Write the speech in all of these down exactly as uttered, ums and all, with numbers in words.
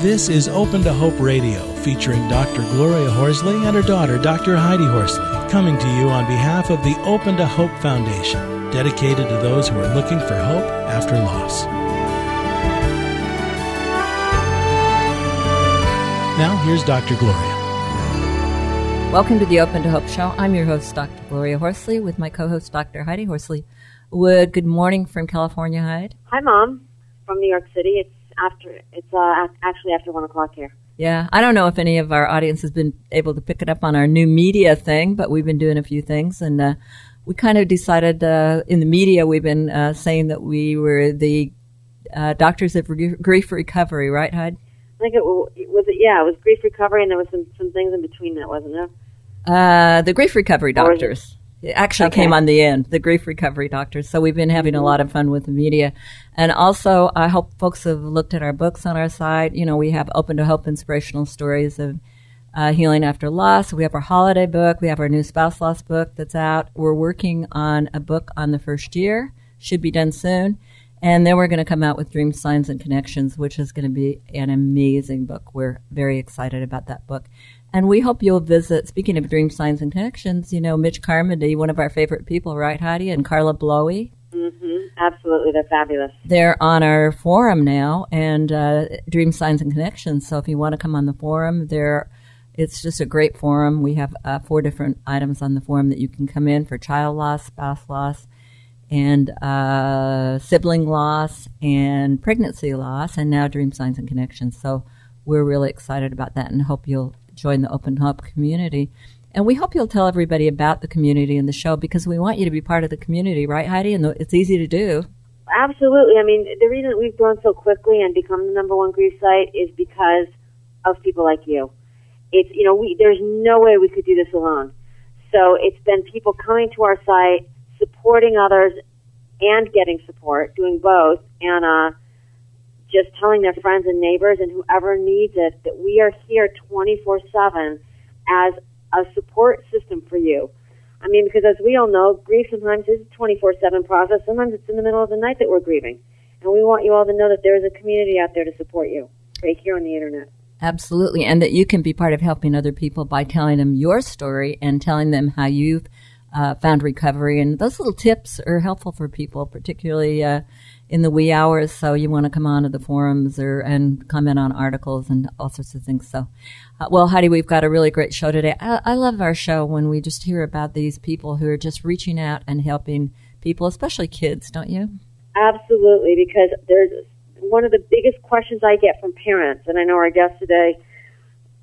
This is Open to Hope Radio, featuring Doctor Gloria Horsley and her daughter, Doctor Heidi Horsley, coming to you on behalf of the Open to Hope Foundation, dedicated to those who are looking for hope after loss. Now, here's Doctor Gloria. Welcome to the Open to Hope Show. I'm your host, Doctor Gloria Horsley, with my co-host, Doctor Heidi Horsley. Wood, good morning from California, Heidi. Hi, Mom. From New York City. It's after. It's uh, actually after one o'clock here. Yeah, I don't know if any of our audience has been able to pick it up on our new media thing, but we've been doing a few things, and uh, we kind of decided uh, in the media we've been uh, saying that we were the uh, doctors of re- grief recovery, right, Heidi? I think it was, it, yeah, it was grief recovery, and there was some, some things in between that, wasn't there? Uh, the grief recovery doctors. It actually okay. came on the end, the grief recovery doctors. So we've been having mm-hmm. a lot of fun with the media. And also, I hope folks have looked at our books on our site. You know, we have Open to Hope Inspirational Stories of uh, Healing After Loss. We have our holiday book. We have our new spouse loss book that's out. We're working on a book on the first year. Should be done soon. And then we're going to come out with Dream Signs and Connections, which is going to be an amazing book. We're very excited about that book. And we hope you'll visit, speaking of Dream Signs and Connections, you know, Mitch Carmody, one of our favorite people, right, Heidi, and Carla Blowy? Mm-hmm. Absolutely. They're fabulous. They're on our forum now, and uh, Dream Signs and Connections. So if you want to come on the forum, they're, it's just a great forum. We have uh, four different items on the forum that you can come in for child loss, spouse loss, and uh, sibling loss, and pregnancy loss, and now Dream Signs and Connections. So we're really excited about that and hope you'll join the Open Hub community. And we hope you'll tell everybody about the community and the show, because we want you to be part of the community, right, Heidi? And it's easy to do. Absolutely. I mean, the reason that we've grown so quickly and become the number one grief site is because of people like you. It's, you know, we, there's no way we could do this alone. So it's been people coming to our site, supporting others and getting support, doing both, and uh, just telling their friends and neighbors and whoever needs it that we are here twenty-four seven as a support system for you. I mean, because as we all know, grief sometimes is a twenty-four seven process. Sometimes it's in the middle of the night that we're grieving. And we want you all to know that there is a community out there to support you, right here on the Internet. Absolutely, and that you can be part of helping other people by telling them your story and telling them how you've Uh, found recovery, and those little tips are helpful for people, particularly uh, in the wee hours. So you want to come on to the forums or and comment on articles and all sorts of things. So, uh, well, Heidi, we've got a really great show today. I, I love our show when we just hear about these people who are just reaching out and helping people, especially kids, don't you? Absolutely, because there's one of the biggest questions I get from parents, and I know our guest today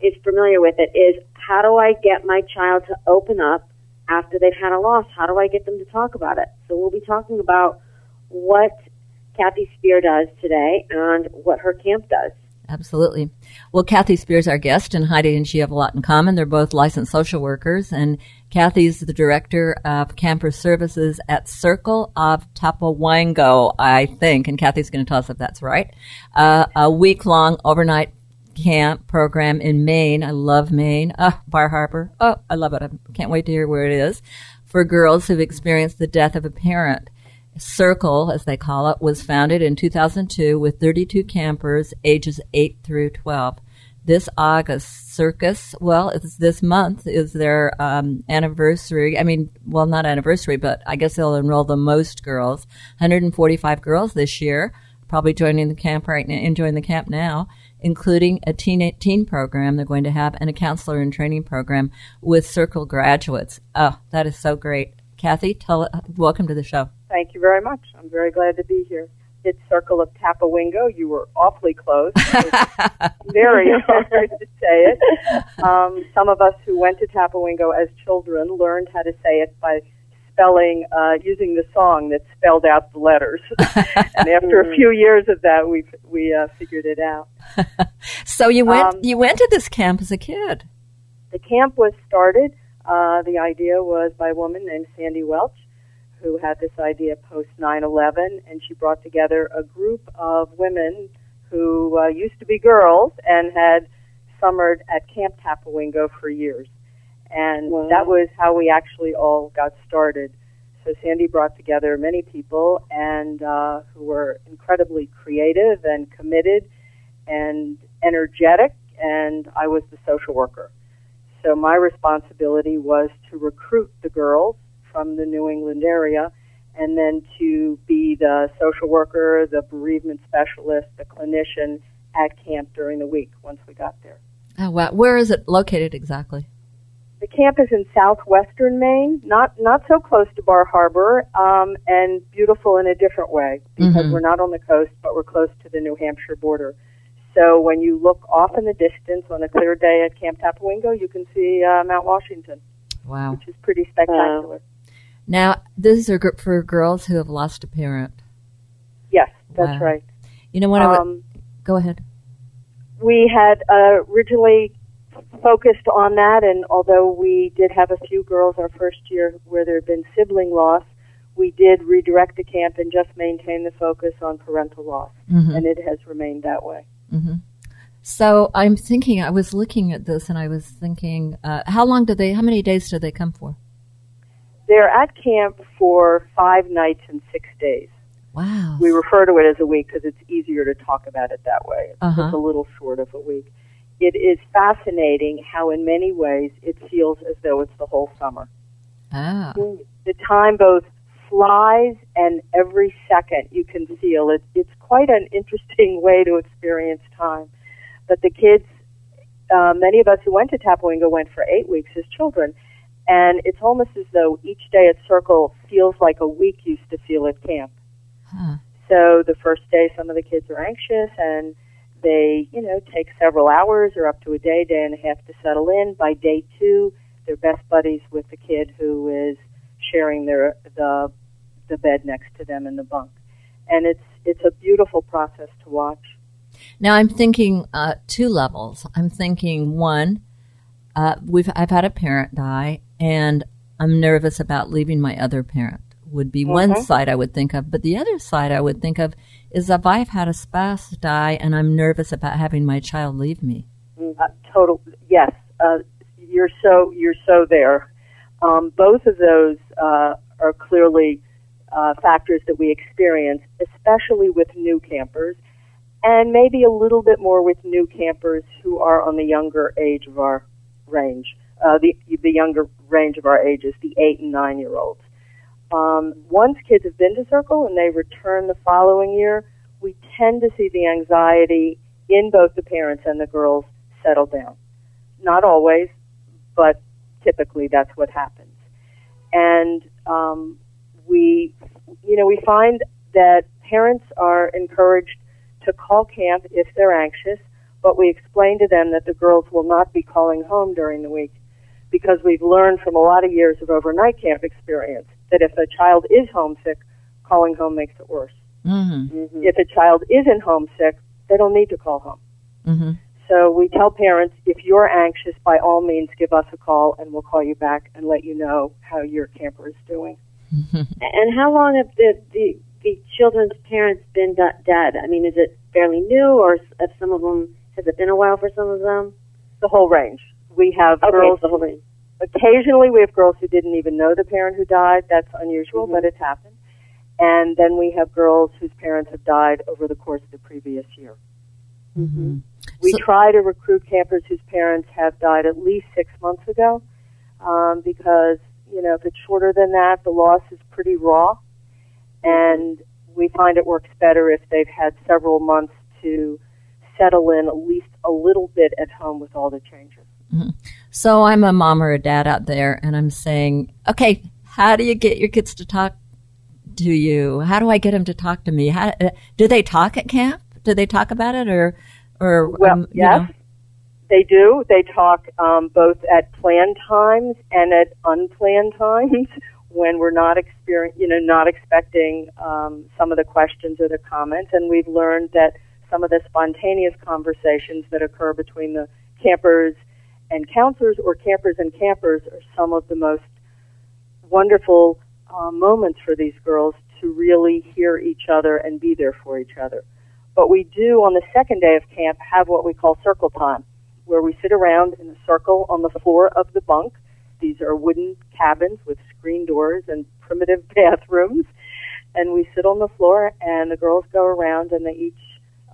is familiar with it, is how do I get my child to open up after they've had a loss? How do I get them to talk about it? So we'll be talking about what Cathy Spear does today and what her camp does. Absolutely. Well, Cathy Spear's our guest, and Heidi and she have a lot in common. They're both licensed social workers, and Cathy's the director of camper services at Circle of Tapawingo, I think, and Cathy's going to tell us if that's right, uh, a week-long overnight camp program in Maine. I love Maine. Oh, Bar Harbor. Oh, I love it. I can't wait to hear where it is. For girls who've experienced the death of a parent. Circle, as they call it, was founded in two thousand two with thirty-two campers ages eight through twelve. This August, Circus, well, it's this month is their um, anniversary. I mean, well, not anniversary, but I guess they'll enroll the most girls. one hundred forty-five girls this year, probably joining the camp right now, enjoying the camp now, including a teen, teen program they're going to have and a counselor and training program with Circle graduates. Oh, that is so great. Cathy, tell, welcome to the show. Thank you very much. I'm very glad to be here. It's Circle of Tapawingo. You were awfully close. Very hard to say it. Um, some of us who went to Tapawingo as children learned how to say it by spelling, uh, using the song that spelled out the letters. And after a few years of that, we we uh, figured it out. So you went um, you went to this camp as a kid. The camp was started. Uh, the idea was by a woman named Sandy Welch, who had this idea post nine eleven, and she brought together a group of women who uh, used to be girls and had summered at Camp Tapawingo for years. And wow. That was how we actually all got started. So Sandy brought together many people and uh, who were incredibly creative and committed, and energetic, and I was the social worker. So my responsibility was to recruit the girls from the New England area, and then to be the social worker, the bereavement specialist, the clinician at camp during the week once we got there. Oh, wow. Where is it located exactly? The camp is in southwestern Maine, not not so close to Bar Harbor, um, and beautiful in a different way because mm-hmm. we're not on the coast, but we're close to the New Hampshire border. So when you look off in the distance on a clear day at Camp Tapawingo, you can see uh, Mount Washington, wow, which is pretty spectacular. Wow. Now, this is a group for girls who have lost a parent. Yes, that's wow. right. You know what? Um, I w- go ahead. We had uh, originally focused on that, and although we did have a few girls our first year where there had been sibling loss, we did redirect the camp and just maintain the focus on parental loss, mm-hmm. and it has remained that way. Mm-hmm. So I'm thinking, I was looking at this, and I was thinking, uh, how long do they, how many days do they come for? They're at camp for five nights and six days. Wow. We refer to it as a week because it's easier to talk about it that way. It's uh-huh. just a little short of a week. It is fascinating how in many ways it feels as though it's the whole summer. Ah. The time both flies and every second you can feel it. It's quite an interesting way to experience time. But the kids, uh, many of us who went to Tapawingo went for eight weeks as children, and it's almost as though each day at Circle feels like a week used to feel at camp. Huh. So the first day, some of the kids are anxious, and they, you know, take several hours or up to a day, day and a half to settle in. By day two, they're best buddies with the kid who is sharing their the the bed next to them in the bunk. And it's it's a beautiful process to watch. Now I'm thinking uh, two levels. I'm thinking, one, uh, we've I've had a parent die, and I'm nervous about leaving my other parent. Would be mm-hmm. one side I would think of, but the other side I would think of is if I've had a spouse die and I'm nervous about having my child leave me. Uh, total, yes, uh, you're so you're so there. Um, both of those uh, are clearly uh, factors that we experience, especially with new campers, and maybe a little bit more with new campers who are on the younger age of our range, uh, the the younger range of our ages, the eight and nine year olds. Um, once kids have been to Circle and they return the following year, we tend to see the anxiety in both the parents and the girls settle down. Not always, but typically that's what happens. And um, we, you know, we find that parents are encouraged to call camp if they're anxious, but we explain to them that the girls will not be calling home during the week because we've learned from a lot of years of overnight camp experience that if a child is homesick, calling home makes it worse. Mm-hmm. Mm-hmm. If a child isn't homesick, they don't need to call home. Mm-hmm. So we tell parents, if you're anxious, by all means, give us a call, and we'll call you back and let you know how your camper is doing. Mm-hmm. And how long have the, the, the children's parents been dead? I mean, is it fairly new, or have some of them, has it been a while for some of them? The whole range. We have okay, girls. The whole range. Occasionally, we have girls who didn't even know the parent who died. That's unusual, mm-hmm. but it's happened. And then we have girls whose parents have died over the course of the previous year. Mm-hmm. We so, try to recruit campers whose parents have died at least six months ago um, because, you know, if it's shorter than that, the loss is pretty raw. And we find it works better if they've had several months to settle in at least a little bit at home with all the changes. Mm-hmm. So I'm a mom or a dad out there, and I'm saying, okay, how do you get your kids to talk to you? How do I get them to talk to me? How, do they talk at camp? Do they talk about it? or, or Well, um, yes, you know? They do. They talk um, both at planned times and at unplanned times when we're not experience, you know, not expecting um, some of the questions or the comments. And we've learned that some of the spontaneous conversations that occur between the campers and counselors or campers and campers are some of the most wonderful uh, moments for these girls to really hear each other and be there for each other. But we do, on the second day of camp, have what we call circle time, where we sit around in a circle on the floor of the bunk. These are wooden cabins with screen doors and primitive bathrooms. And we sit on the floor, and the girls go around, and they each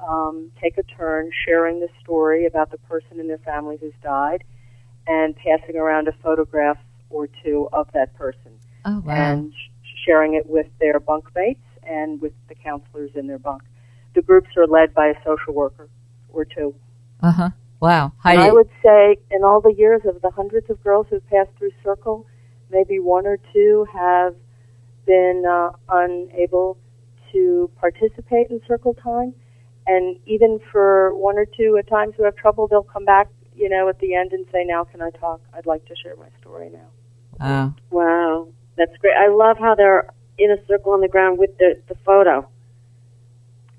um, take a turn sharing the story about the person and their family who's died and passing around a photograph or two of that person. Oh, wow. And sh- sharing it with their bunk mates and with the counselors in their bunk. The groups are led by a social worker or two. Uh-huh. Wow. Heidi. I would say in all the years of the hundreds of girls who've passed through Circle, maybe one or two have been uh, unable to participate in Circle time. And even for one or two at times who have trouble, they'll come back, you know, at the end and say, now can I talk? I'd like to share my story now. Wow. Wow. That's great. I love how they're in a circle on the ground with the, the photo.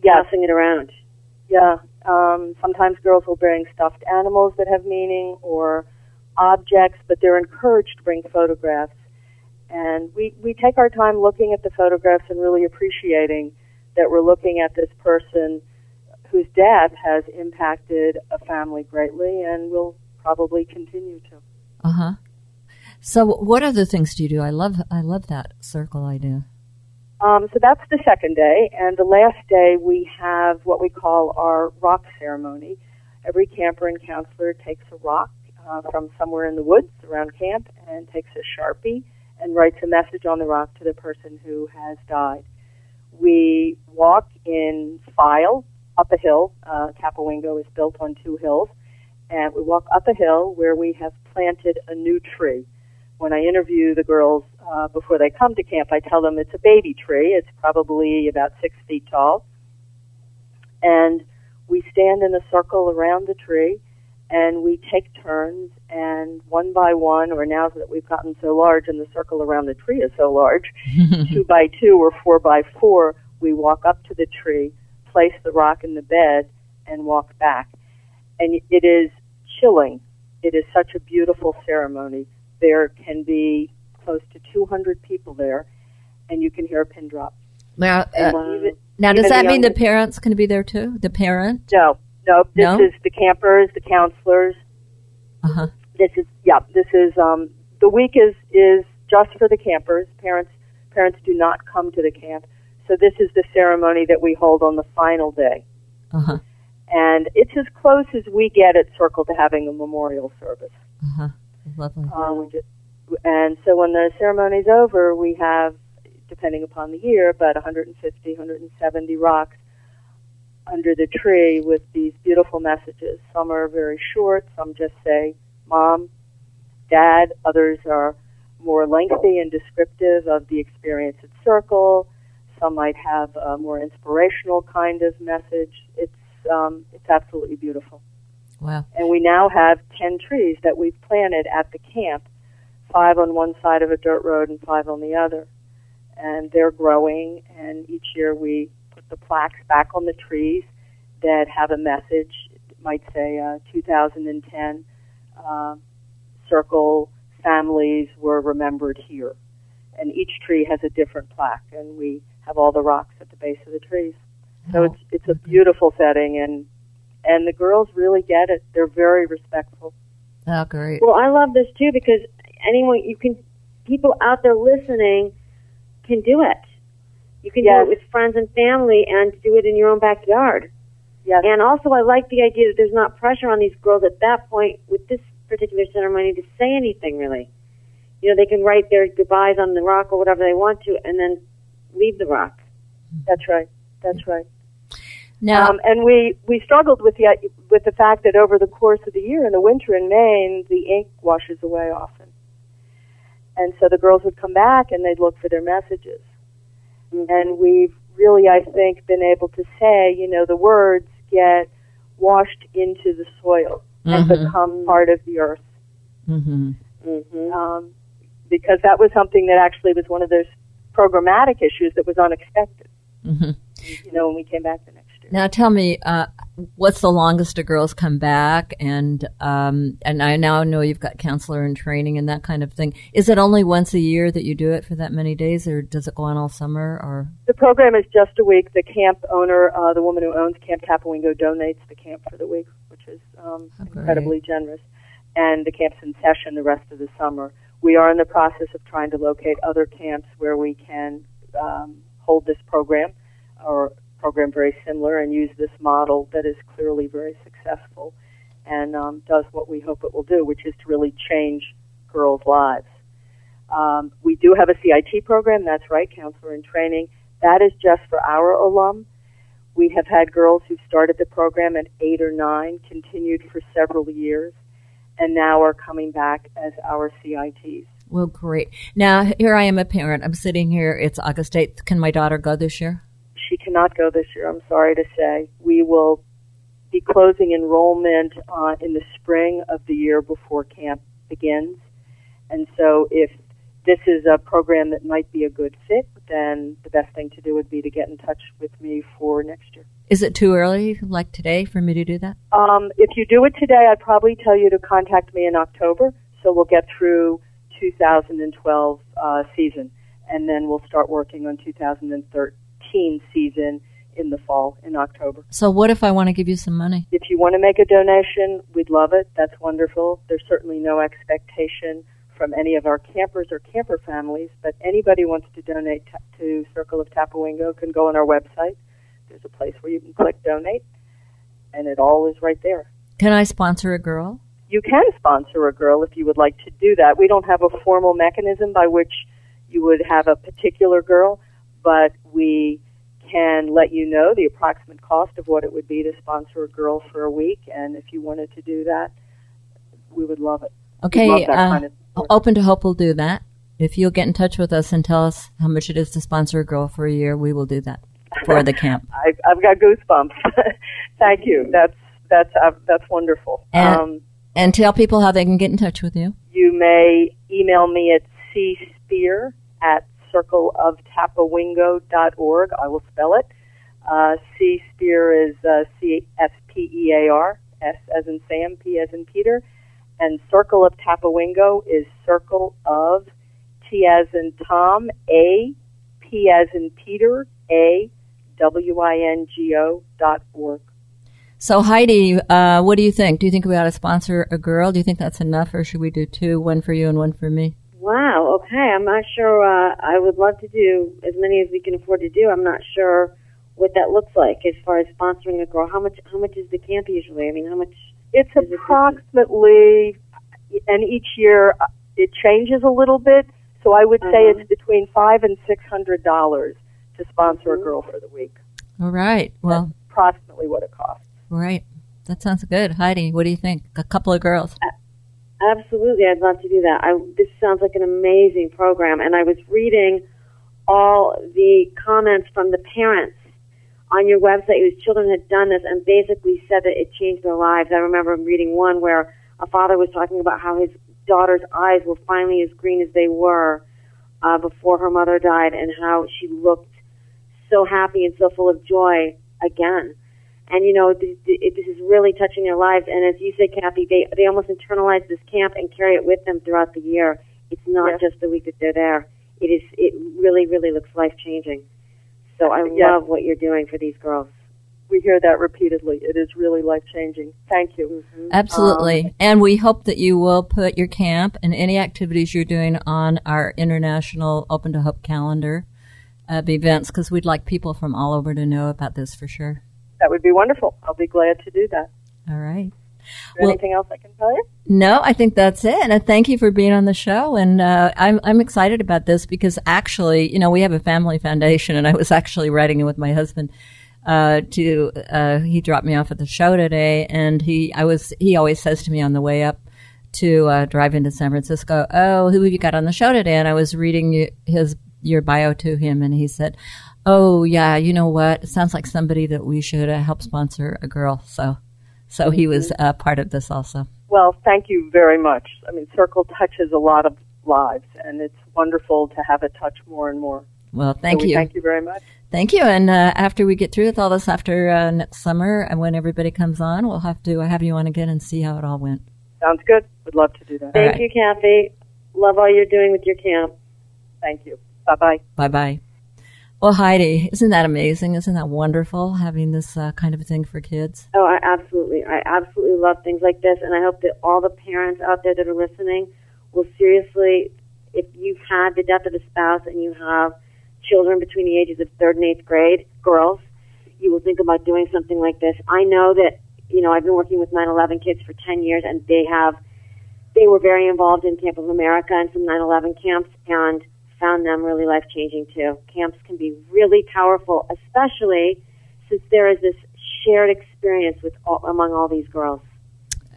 Yeah. Passing it around. Yeah. Um, sometimes girls will bring stuffed animals that have meaning or objects, but they're encouraged to bring photographs. And we, we take our time looking at the photographs and really appreciating that we're looking at this person whose death has impacted a family greatly and will probably continue to. Uh-huh. So what other things do you do? I love I love that circle idea. Um, so that's the second day, and the last day we have what we call our rock ceremony. Every camper and counselor takes a rock uh, from somewhere in the woods around camp and takes a Sharpie and writes a message on the rock to the person who has died. We walk in file up a hill. Uh, Tapawingo is built on two hills, and we walk up a hill where we have planted a new tree. When I interview the girls uh, before they come to camp, I tell them it's a baby tree. It's probably about six feet tall. And we stand in a circle around the tree, and we take turns, and one by one, or now that we've gotten so large and the circle around the tree is so large, two by two or four by four, we walk up to the tree, place the rock in the bed, and walk back. And it is chilling. It is such a beautiful ceremony. There can be close to two hundred people there, and you can hear a pin drop. Now, uh, even, now does that mean the parents can be there too? The parent? No, no. This no? is the campers, the counselors. Uh huh. This is yeah. This is um. The week is, is just for the campers. Parents parents do not come to the camp, so this is the ceremony that we hold on the final day. Uh huh. And it's as close as we get at Circle to having a memorial service. Uh huh. Lovely. Uh, we just, and so when the ceremony's over, we have, depending upon the year, about one hundred fifty, one hundred seventy rocks under the tree with these beautiful messages. Some are very short. Some just say, Mom, Dad. Others are more lengthy and descriptive of the experience at Circle. Some might have a more inspirational kind of message. It's um, it's absolutely beautiful. Wow. And we now have ten trees that we've planted at the camp, five on one side of a dirt road and five on the other. And they're growing, and each year we put the plaques back on the trees that have a message. It might say uh, two thousand ten uh, Circle families were remembered here. And each tree has a different plaque, and we have all the rocks at the base of the trees. So wow. it's it's a beautiful setting, and And the girls really get it. They're very respectful. Oh, great. Well, I love this, too, because anyone, you can, people out there listening can do it. You can yes. do it with friends and family and do it in your own backyard. Yes. And also, I like the idea that there's not pressure on these girls at that point with this particular ceremony to say anything, really. You know, they can write their goodbyes on the rock or whatever they want to and then leave the rock. That's right. That's right. No. Um, and we, we struggled with the with the fact that over the course of the year in the winter in Maine, the ink washes away often. And so the girls would come back and they'd look for their messages. Mm-hmm. And we've really, I think, been able to say, you know, the words get washed into the soil mm-hmm. and become part of the earth. Mm-hmm. Mm-hmm. Um, because that was something that actually was one of those programmatic issues that was unexpected, mm-hmm. you know, when we came back the next. Now tell me, uh, what's the longest a girl's come back? And um, and I now know you've got counselor in training and that kind of thing. Is it only once a year that you do it for that many days, or does it go on all summer? Or the program is just a week. The camp owner, uh, the woman who owns Camp Tapawingo, donates the camp for the week, which is um, oh, incredibly generous. And the camp's in session the rest of the summer. We are in the process of trying to locate other camps where we can um, hold this program or program very similar and use this model that is clearly very successful and um, does what we hope it will do, which is to really change girls' lives. Um, we do have a C I T program, that's right, Counselor in Training. That is just for our alum. We have had girls who started the program at eight or nine, continued for several years, and now are coming back as our C I Ts. Well, great. Now, here I am a parent. I'm sitting here. It's August eighth. Can my daughter go this year? She cannot go this year, I'm sorry to say. We will be closing enrollment uh, in the spring of the year before camp begins. And so if this is a program that might be a good fit, then the best thing to do would be to get in touch with me for next year. Is it too early, like today, for me to do that? Um, if you do it today, I'd probably tell you to contact me in October, so we'll get through two thousand twelve uh, season, and then we'll start working on two thousand thirteen season in the fall, in October. So what if I want to give you some money? If you want to make a donation, we'd love it. That's wonderful. There's certainly no expectation from any of our campers or camper families, but anybody who wants to donate t- to Circle of Tapawingo can go on our website. There's a place where you can click donate, and it all is right there. Can I sponsor a girl? You can sponsor a girl if you would like to do that. We don't have a formal mechanism by which you would have a particular girl, but we can let you know the approximate cost of what it would be to sponsor a girl for a week, and if you wanted to do that, we would love it. Okay, love that uh, kind of Open to Hope will do that. If you'll get in touch with us and tell us how much it is to sponsor a girl for a year, we will do that for the camp. I, I've got goosebumps. Thank you. That's that's uh, that's wonderful. And, um, and tell people how they can get in touch with you. You may email me at cspear at circle of tapawingo dot org. I will spell it. Uh, C Spear is uh, C S P E A R, S as in Sam, P as in Peter. And Circle of Tapawingo is Circle of T as in Tom, A, P as in Peter, A, W I N G O dot org. So, Heidi, uh, what do you think? Do you think we ought to sponsor a girl? Do you think that's enough, or should we do two, one for you and one for me? Wow, okay. I'm not sure. Uh, I would love to do as many as we can afford to do. I'm not sure what that looks like as far as sponsoring a girl. How much, how much is the camp usually? I mean, how much... It's approximately, and each year it changes a little bit, so I would uh-huh. say it's between five hundred dollars and six hundred dollars to sponsor mm-hmm. a girl for the week. All right. Well, that's approximately what it costs. Right. That sounds good. Heidi, what do you think? A couple of girls. Uh, absolutely. I'd love to do that. I, this sounds like an amazing program, and I was reading all the comments from the parents on your website whose children had done this and basically said that it changed their lives. I remember reading one where a father was talking about how his daughter's eyes were finally as green as they were uh, before her mother died, and how she looked so happy and so full of joy again. And, you know, th- th- this is really touching their lives. And as you said, Cathy, they, they almost internalize this camp and carry it with them throughout the year. It's not yes. just the week that they're there. It is. It really, really looks life-changing. So I love yes. what you're doing for these girls. We hear that repeatedly. It is really life-changing. Thank you. Mm-hmm. Absolutely. Um, and we hope that you will put your camp and any activities you're doing on our international Open to Hope calendar of events, because we'd like people from all over to know about this for sure. That would be wonderful. I'll be glad to do that. All right. Is there well, anything else I can tell you? No, I think that's it. And thank you for being on the show. And uh, I'm I'm excited about this because actually, you know, we have a family foundation, and I was actually writing it with my husband. Uh, to uh, he dropped me off at the show today, and he I was he always says to me on the way up to uh, drive into San Francisco, "Oh, who have you got on the show today?" And I was reading his your bio to him, and he said, "Oh, yeah, you know what? It sounds like somebody that we should uh, help sponsor a girl." So. So he was uh, part of this also. Well, thank you very much. I mean, Circle touches a lot of lives, and it's wonderful to have it touch more and more. Well, thank so we you. Thank you very much. Thank you. And uh, after we get through with all this, after uh, next summer, and when everybody comes on, we'll have to have you on again and see how it all went. Sounds good. Would love to do that. Thank right. you, Cathy. Love all you're doing with your camp. Thank you. Bye-bye. Bye-bye. Well, Heidi, isn't that amazing? Isn't that wonderful, having this uh, kind of a thing for kids? Oh, I absolutely. I absolutely love things like this, and I hope that all the parents out there that are listening will seriously, if you've had the death of a spouse and you have children between the ages of third and eighth grade, girls, you will think about doing something like this. I know that, you know, I've been working with nine eleven kids for ten years, and they have, they were very involved in Camp of America and some nine eleven camps, and found them really life-changing too. Camps can be really powerful, especially since there is this shared experience with all, among all these girls.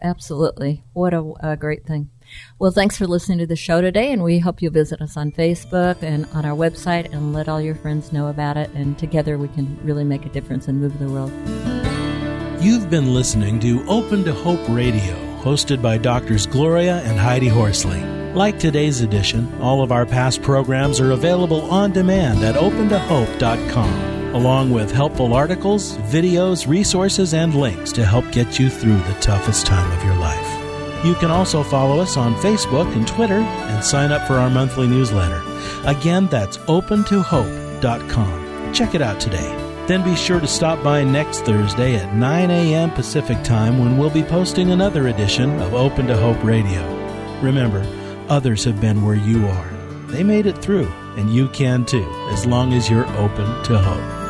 Absolutely. What a, a great thing. Well, thanks for listening to the show today, and we hope you'll visit us on Facebook and on our website and let all your friends know about it, and together we can really make a difference and move the world. You've been listening to Open to Hope Radio, hosted by Doctors Gloria and Heidi Horsley. Like today's edition, all of our past programs are available on demand at open to hope dot com, along with helpful articles, videos, resources, and links to help get you through the toughest time of your life. You can also follow us on Facebook and Twitter and sign up for our monthly newsletter. Again, that's open to hope dot com. Check it out today. Then be sure to stop by next Thursday at nine a.m. Pacific Time, when we'll be posting another edition of Open to Hope Radio. Remember, others have been where you are. They made it through, and you can too, as long as you're open to hope.